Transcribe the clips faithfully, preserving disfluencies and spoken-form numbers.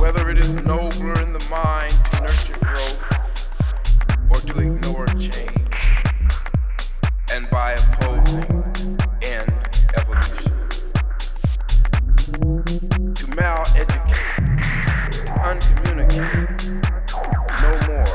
whether it is nobler in the mind to nurture growth or to ignore change, and by opposing end evolution. To mal-educate, to uncommunicate, no more.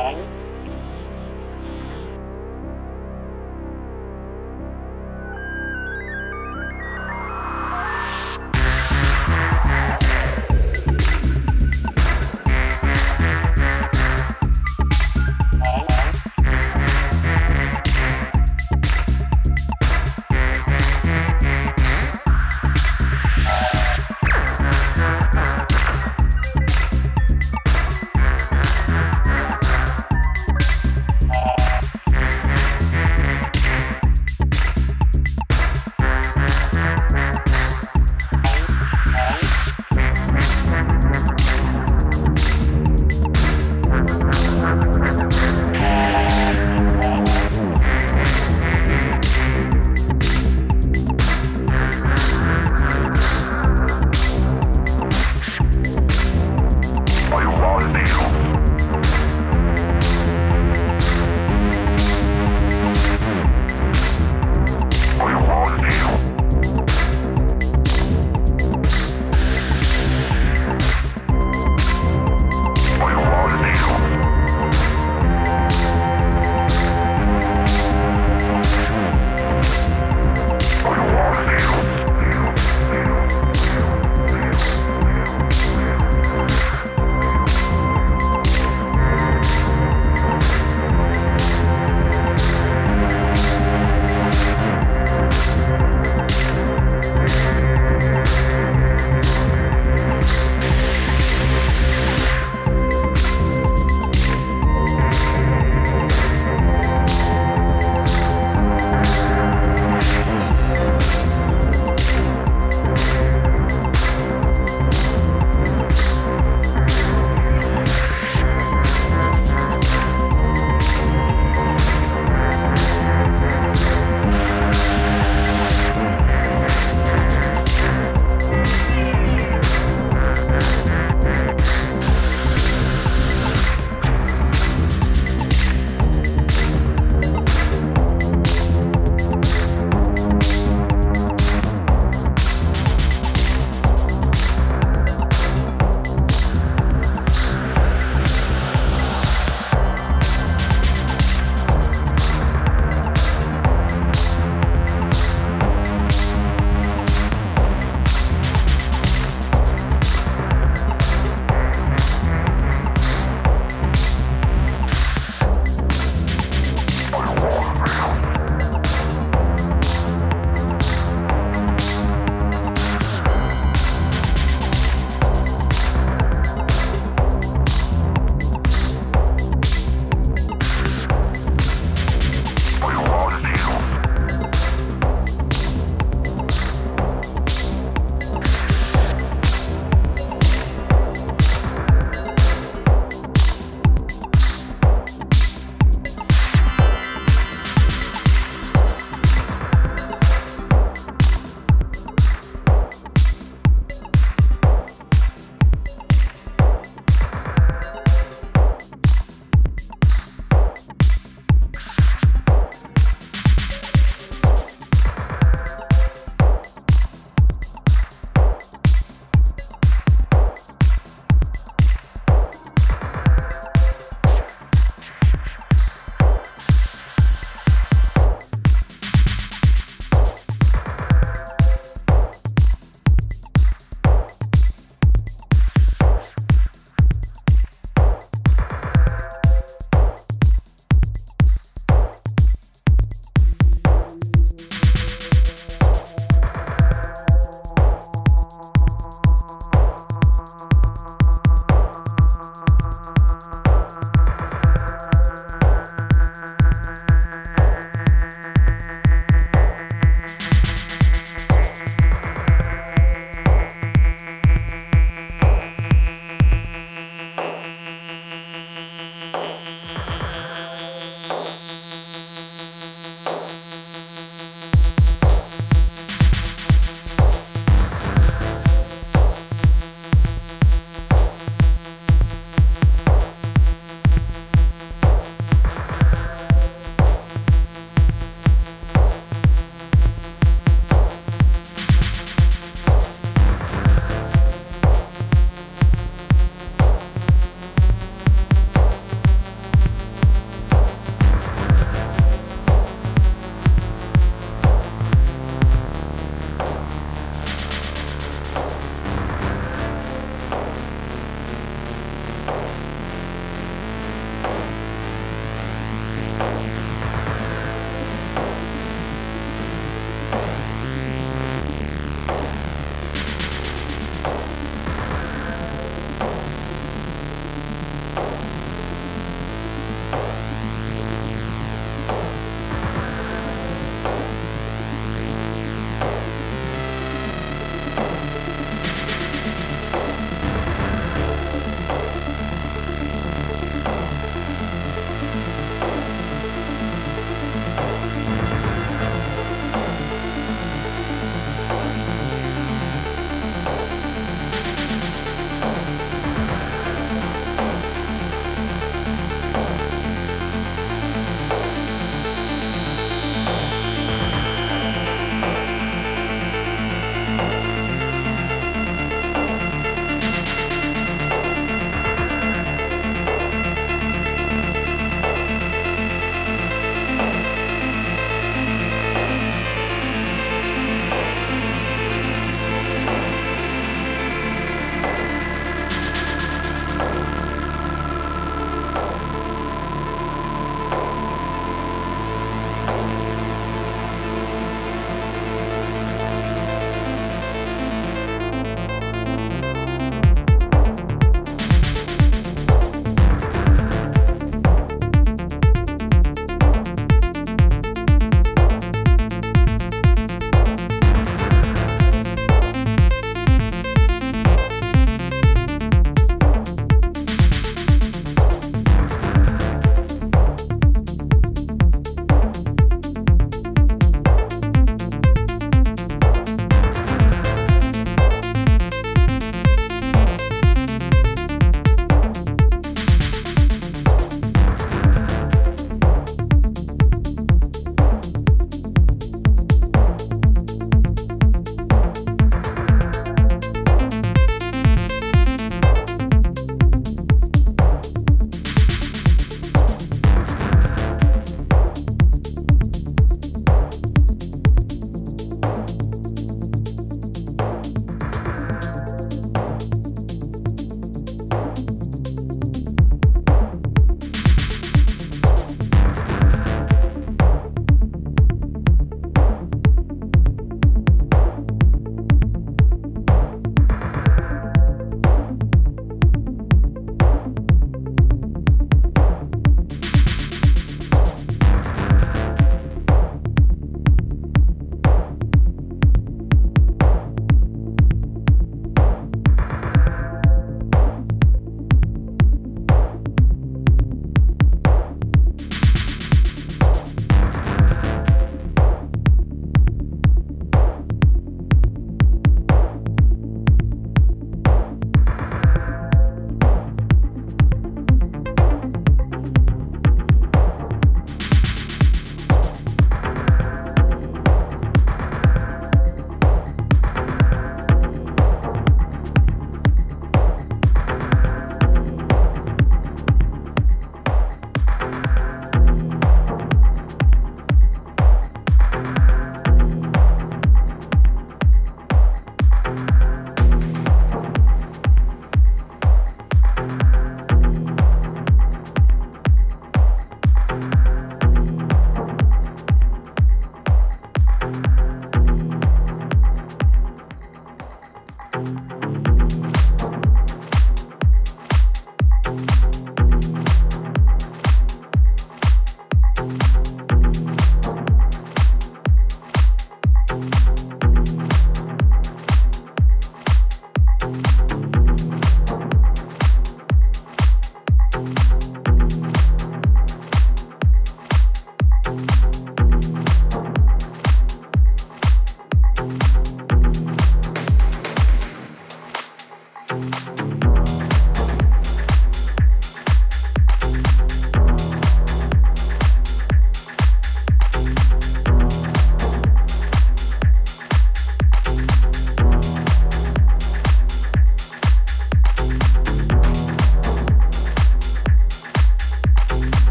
Sekarang.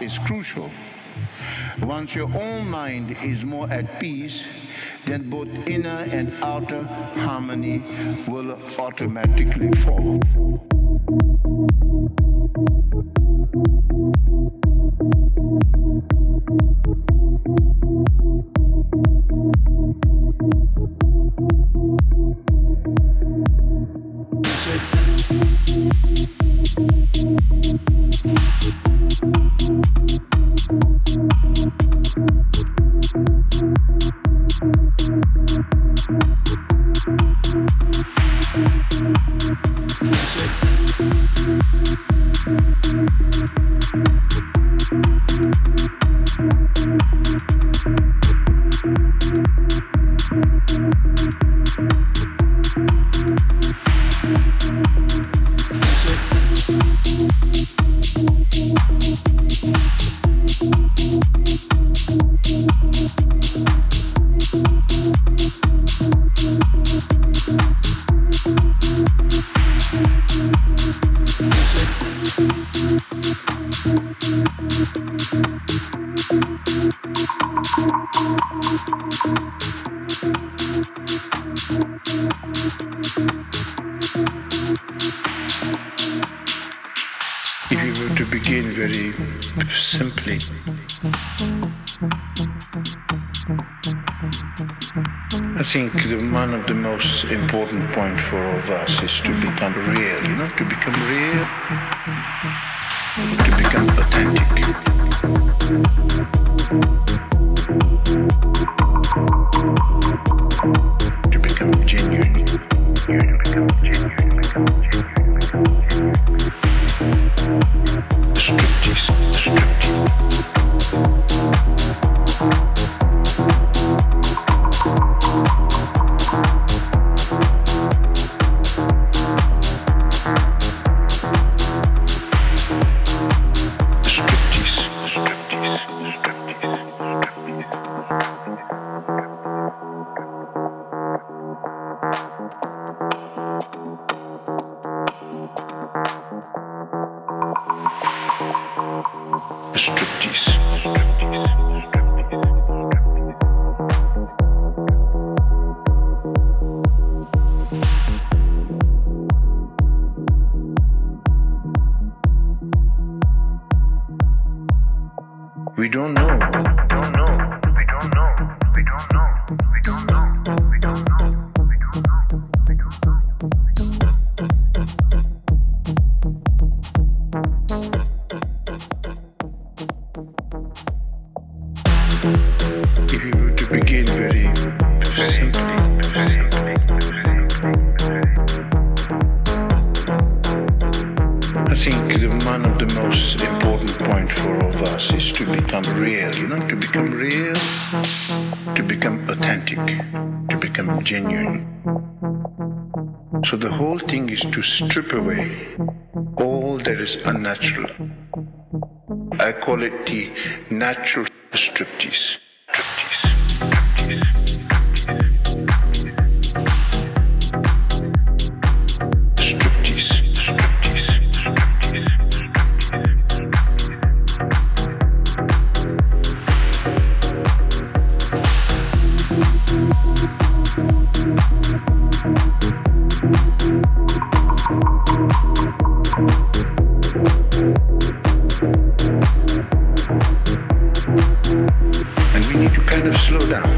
Is crucial. Once your own mind is more at peace, then both inner and outer harmony will automatically follow. Important point for all of us is to become real, you know, to become real, to become authentic. To strip away all that is unnatural. I call it the natural striptease. you need to kind of slow down.